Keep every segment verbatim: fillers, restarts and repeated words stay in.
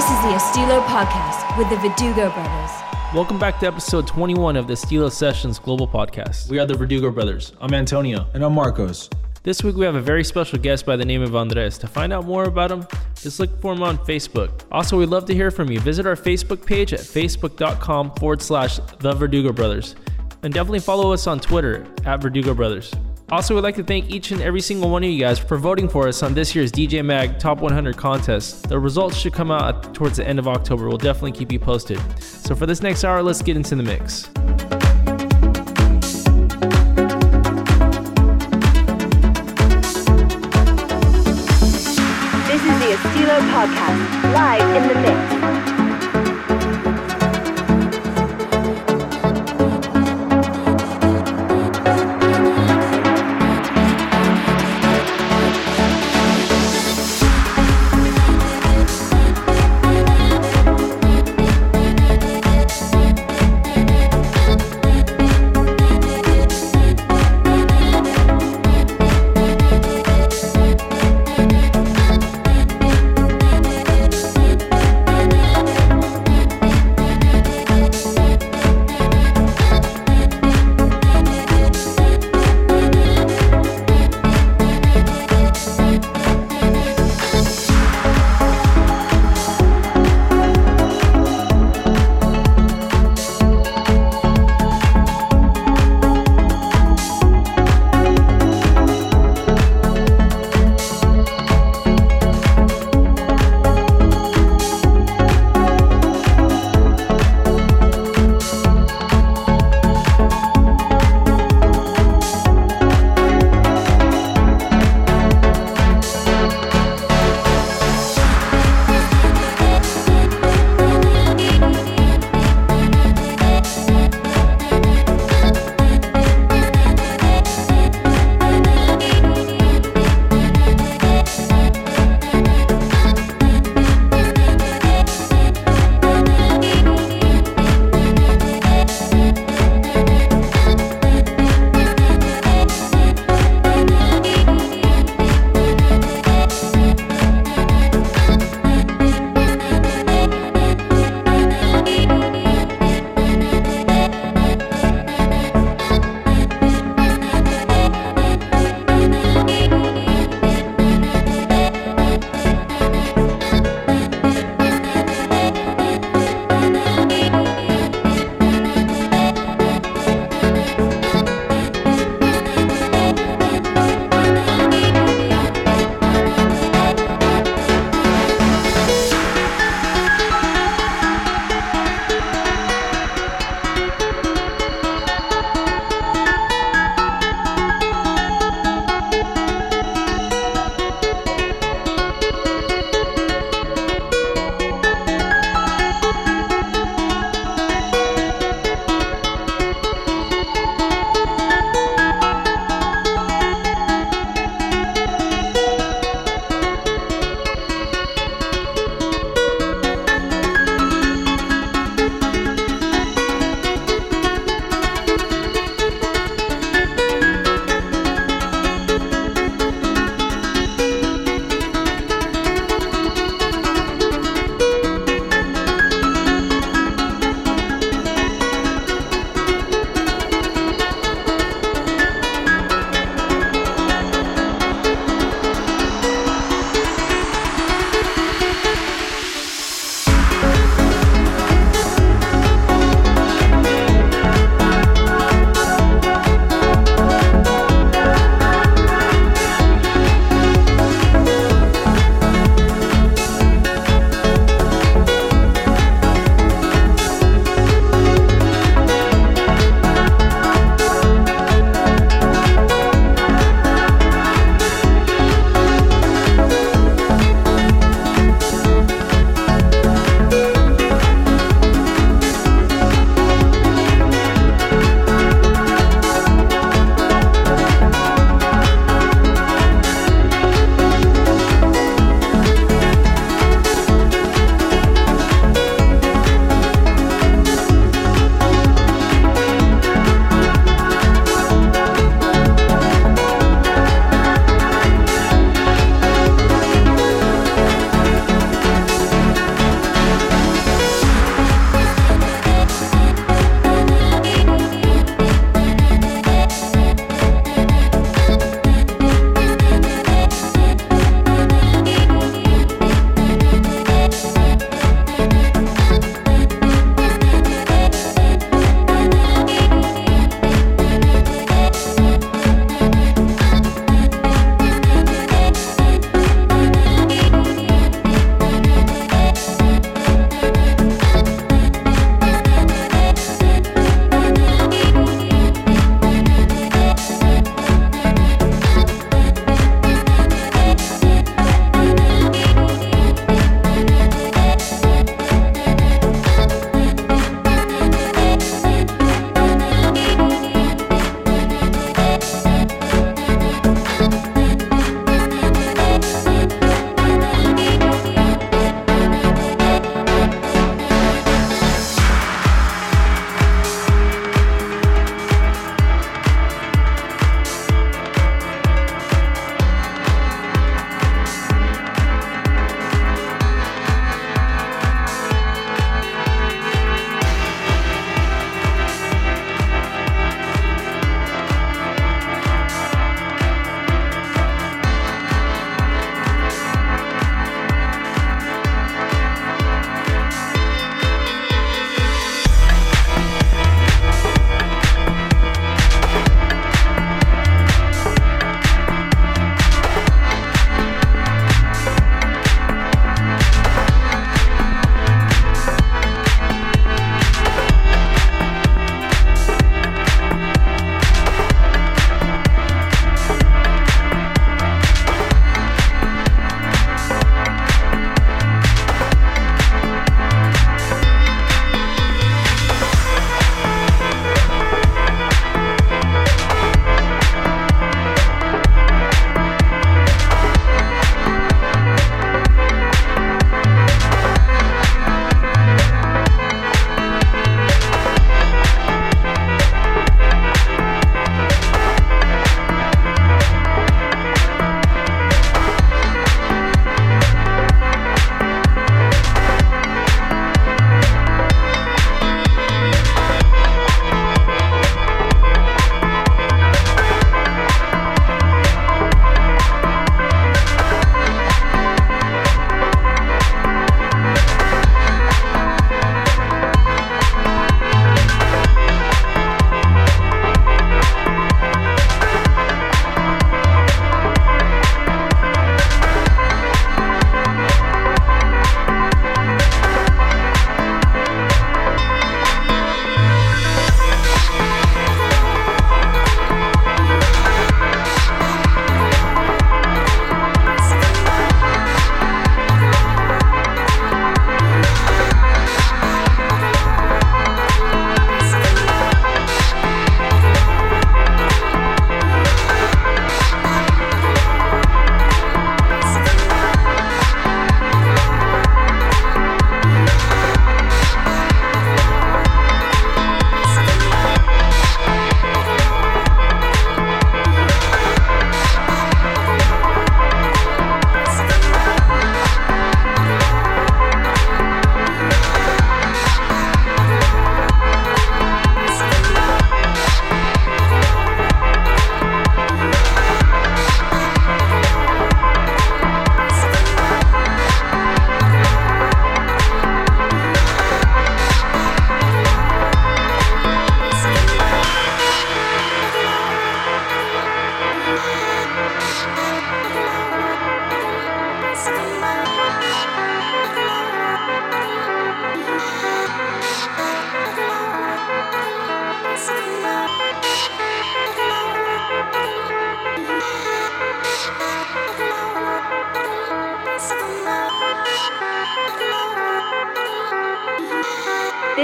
This is the Estilo Podcast with the Verdugo Brothers. Welcome back to episode twenty-one of the Estilo Sessions Global Podcast. We are the Verdugo Brothers. I'm Antonio. And I'm Marcos. This week we have a very special guest by the name of Andres. To find out more about him, just look for him on Facebook. Also, we'd love to hear from you. Visit our Facebook page at facebook.com forward slash the Verdugo Brothers. And definitely follow us on Twitter at Verdugo Brothers. Also, we'd like to thank each and every single one of you guys for voting for us on this year's D J Mag Top one hundred contest. The results should come out towards the end of October. We'll definitely keep you posted. So for this next hour, let's get into the mix. This is the Estilo Podcast, live in the mix.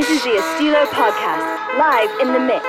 This is the Estilo Podcast, live in the mix.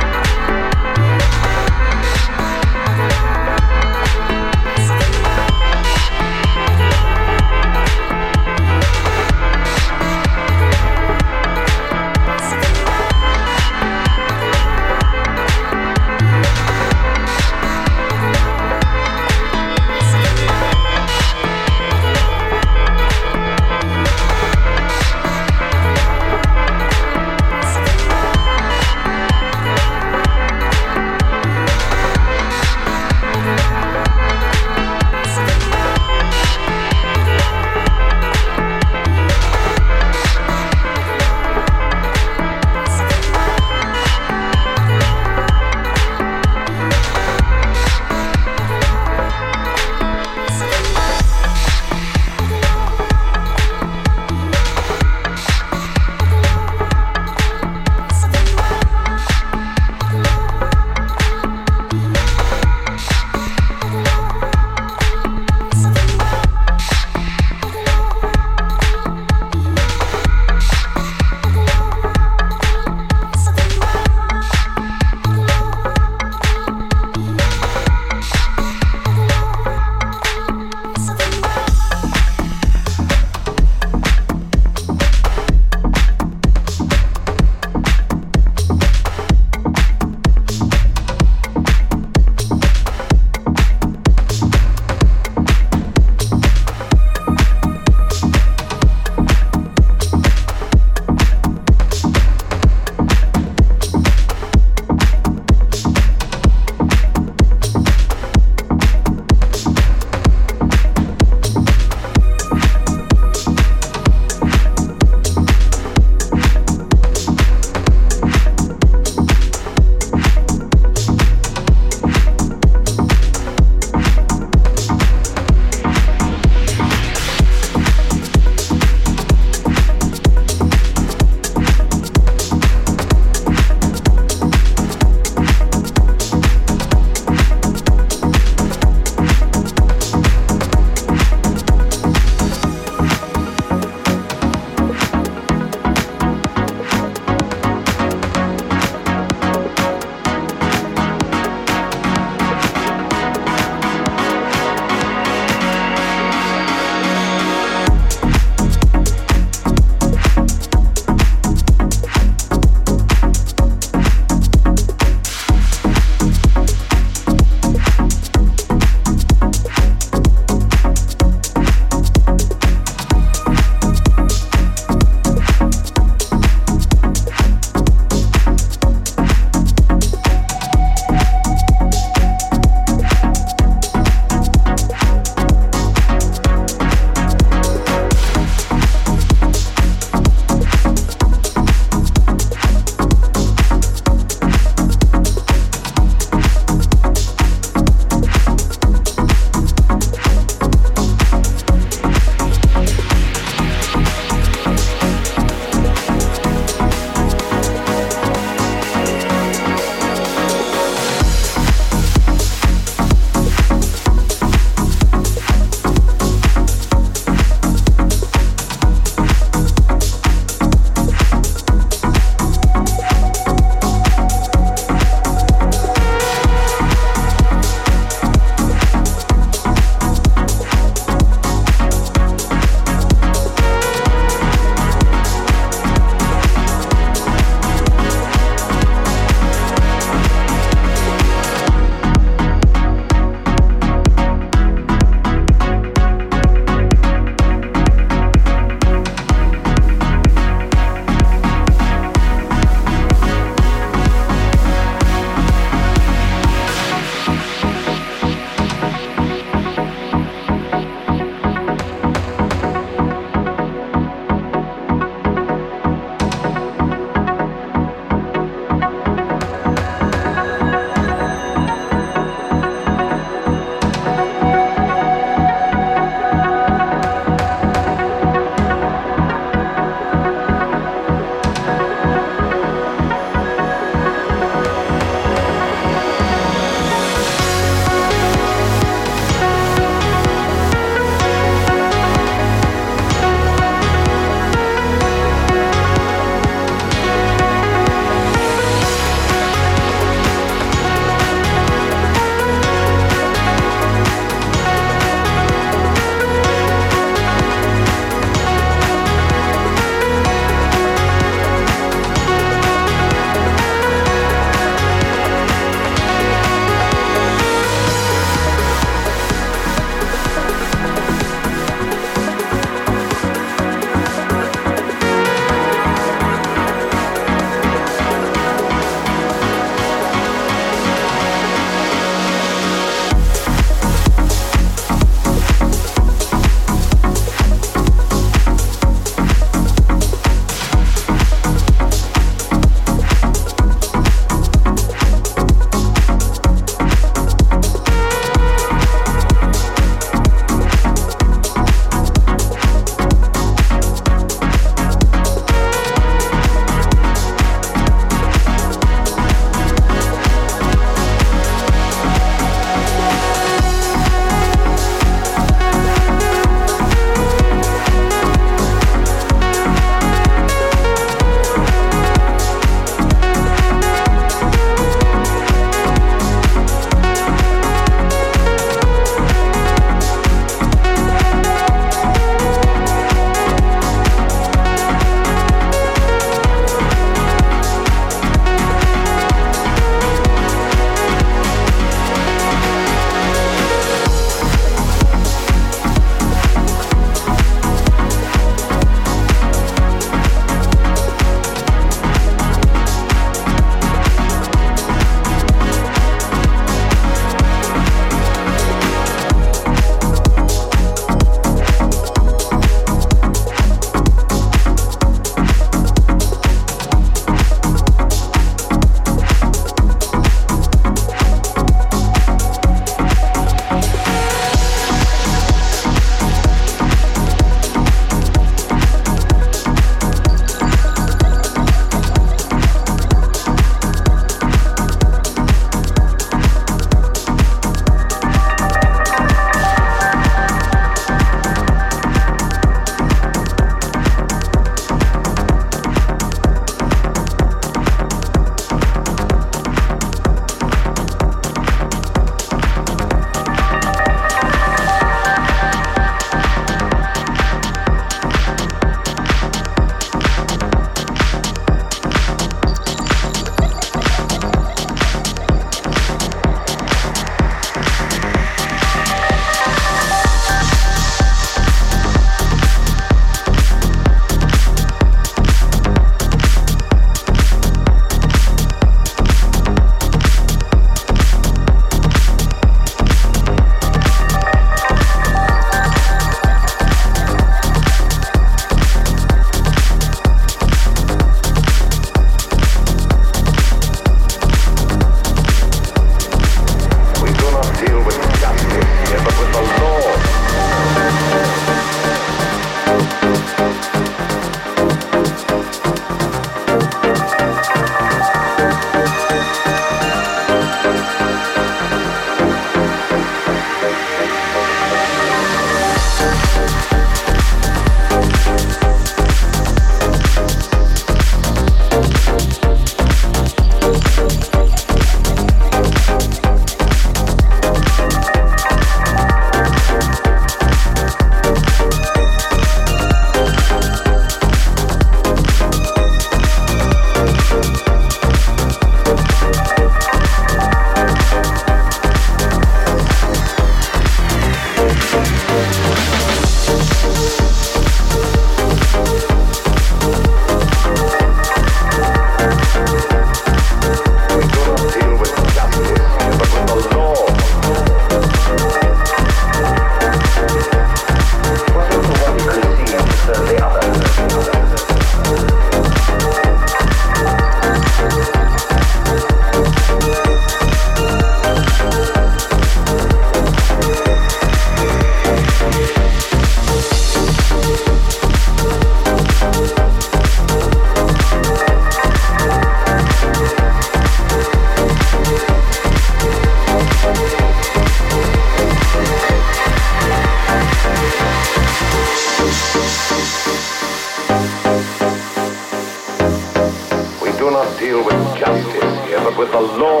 deal with justice here, but with the law.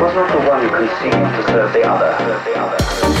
Was not the one conceived to serve the other? The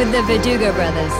with the Verdugo Brothers.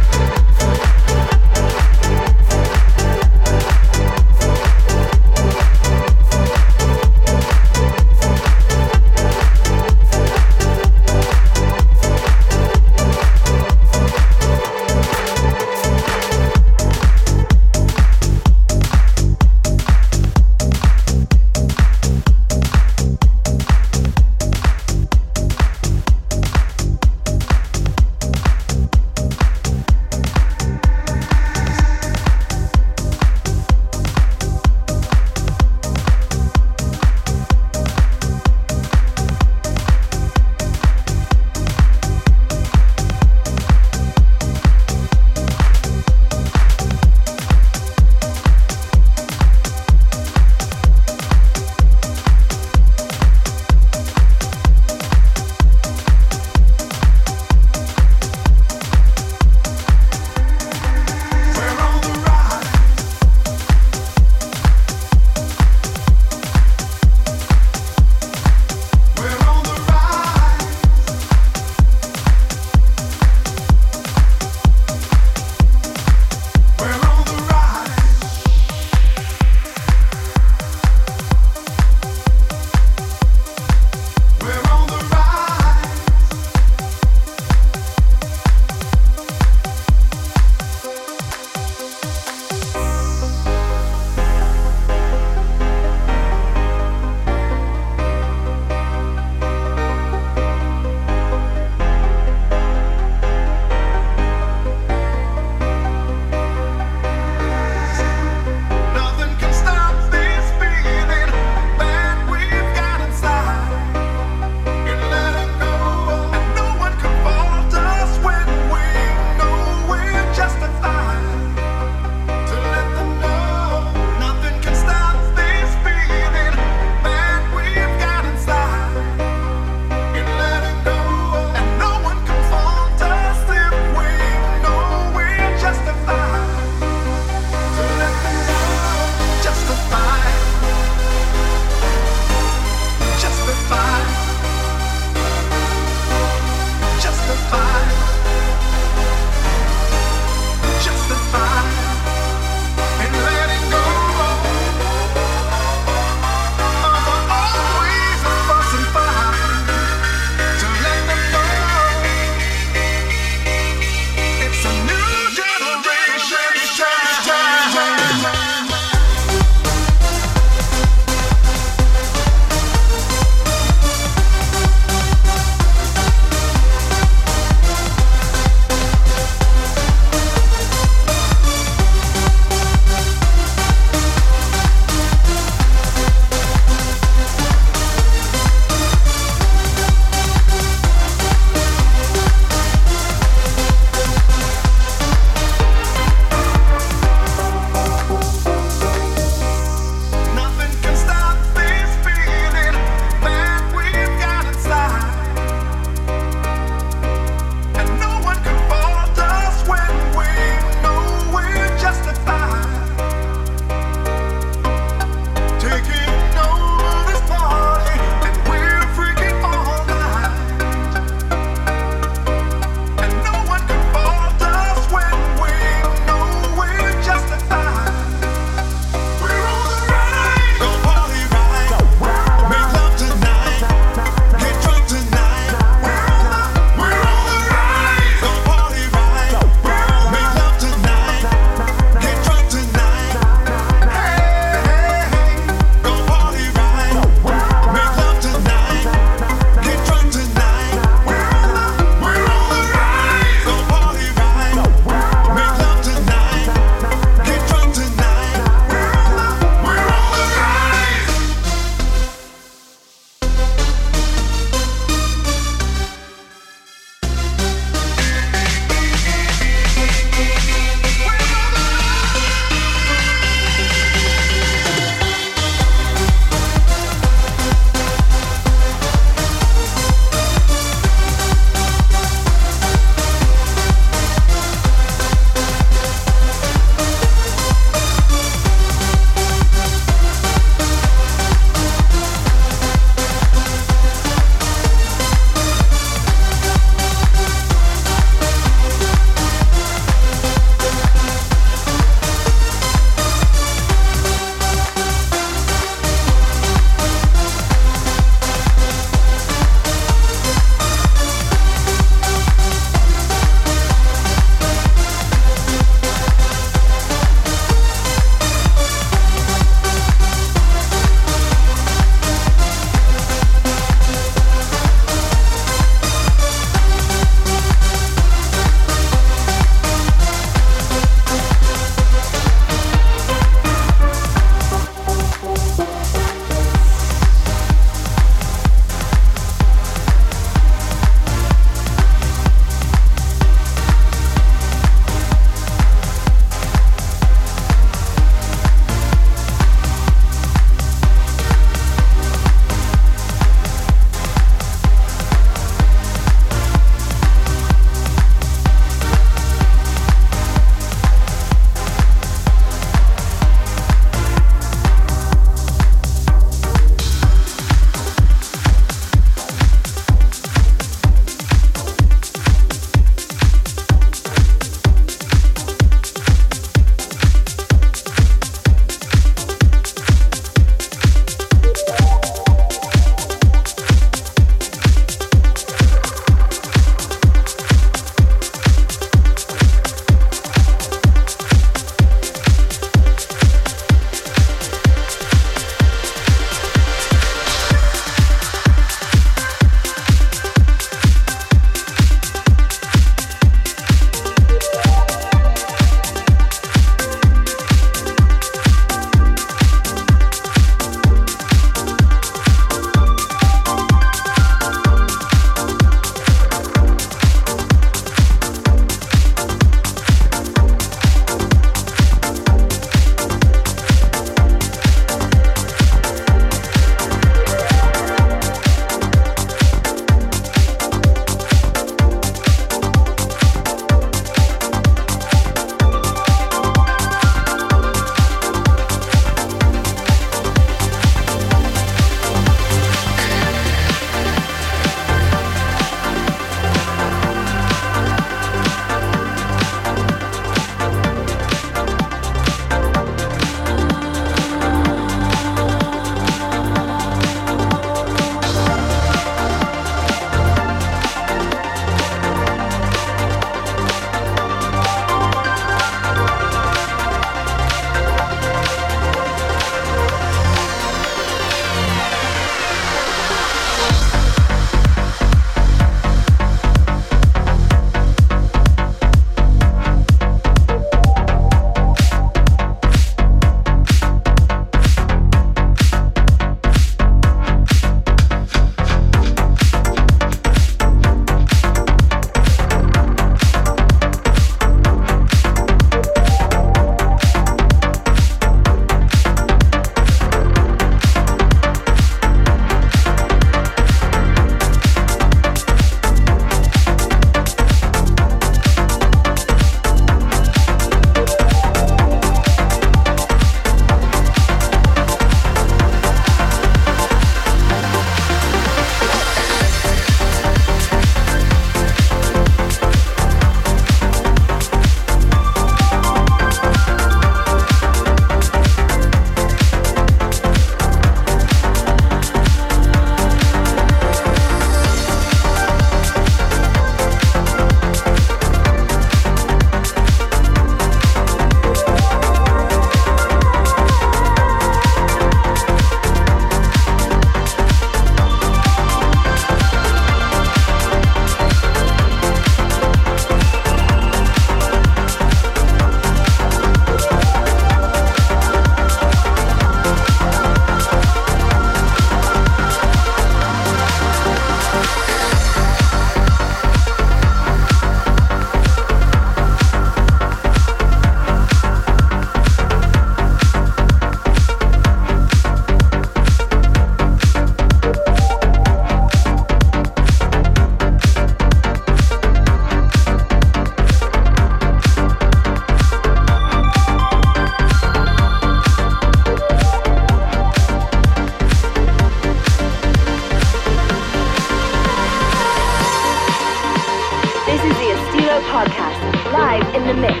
live in the mix.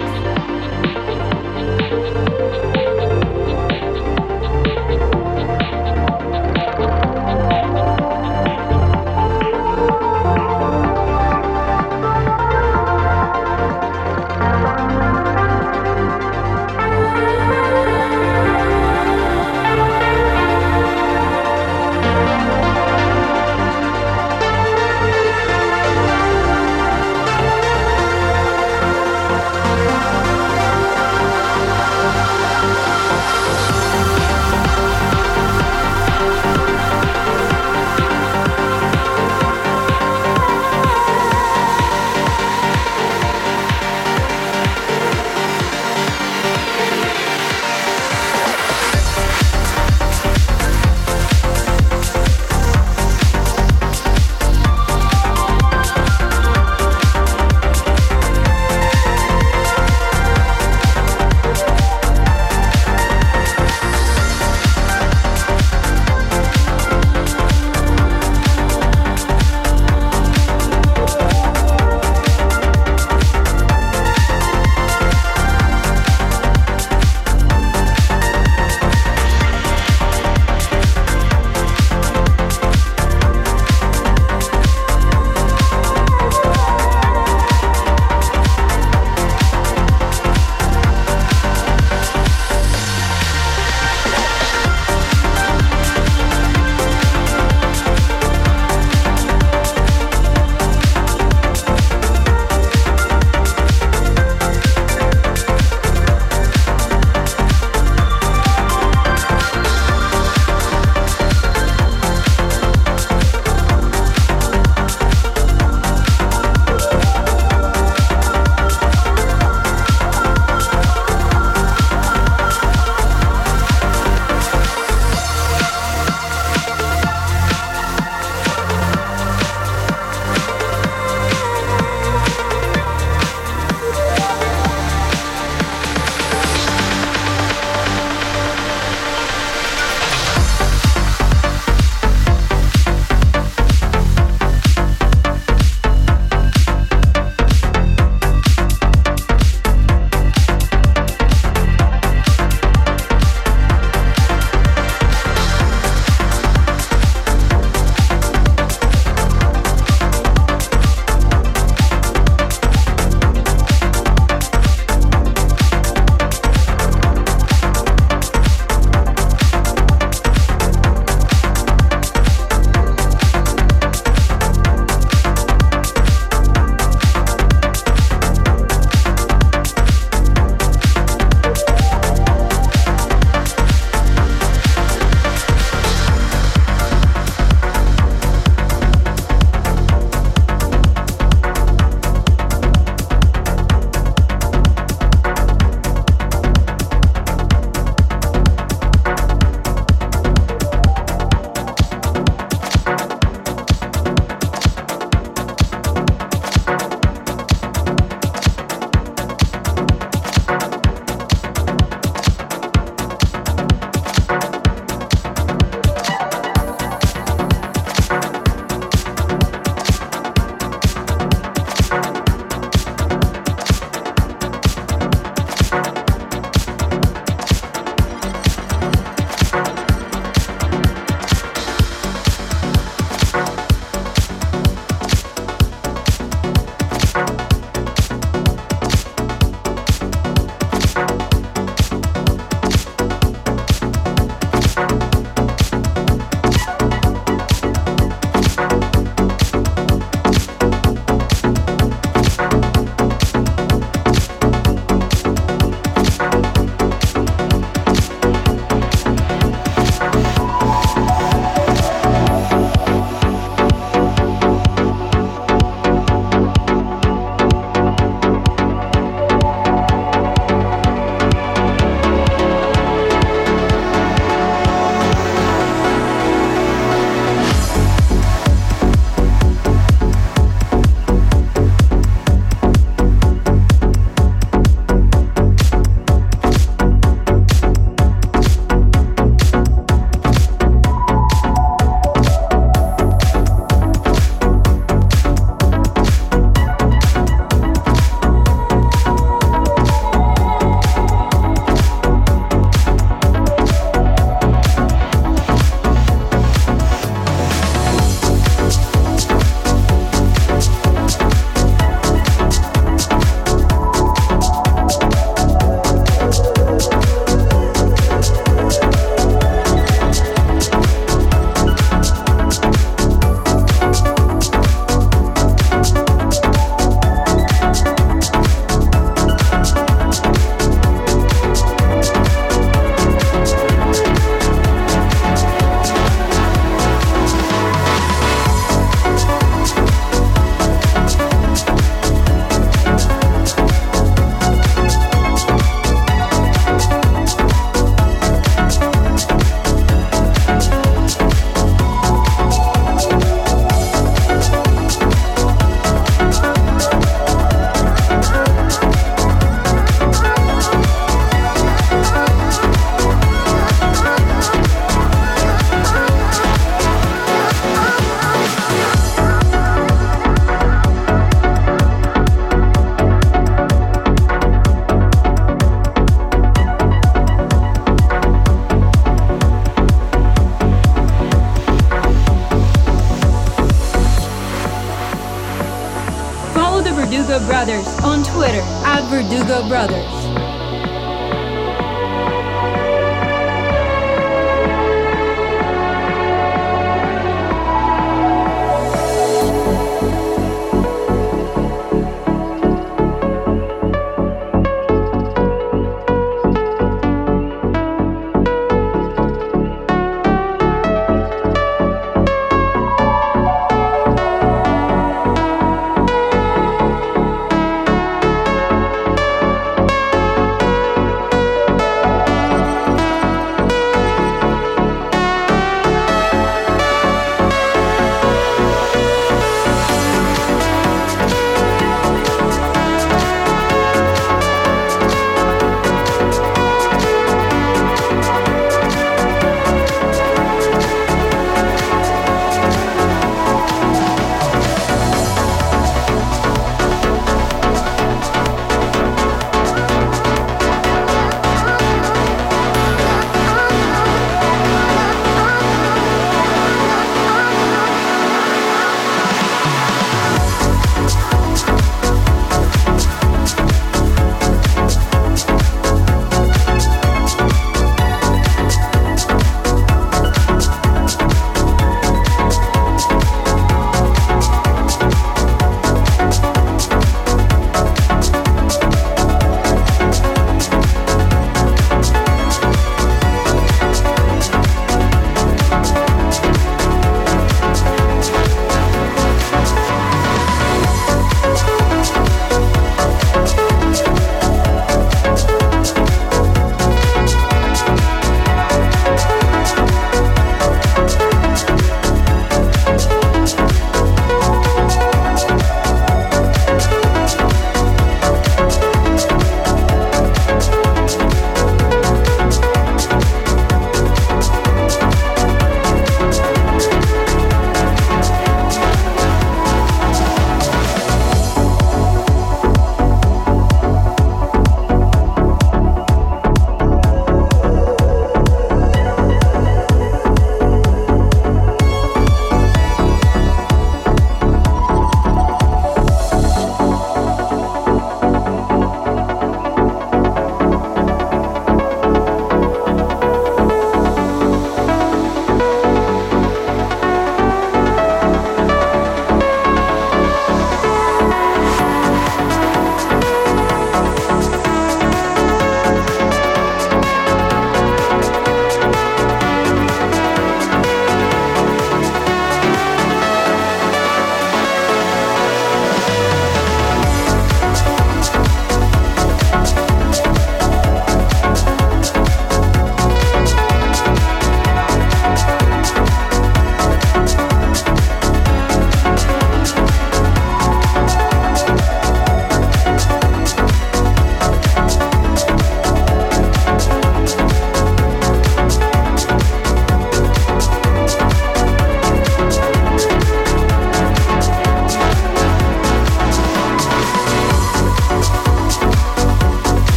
Brothers on Twitter at Verdugo Brothers.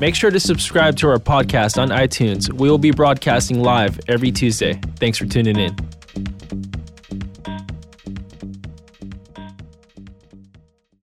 Make sure to subscribe to our podcast on iTunes. We will be broadcasting live every Tuesday. Thanks for tuning in.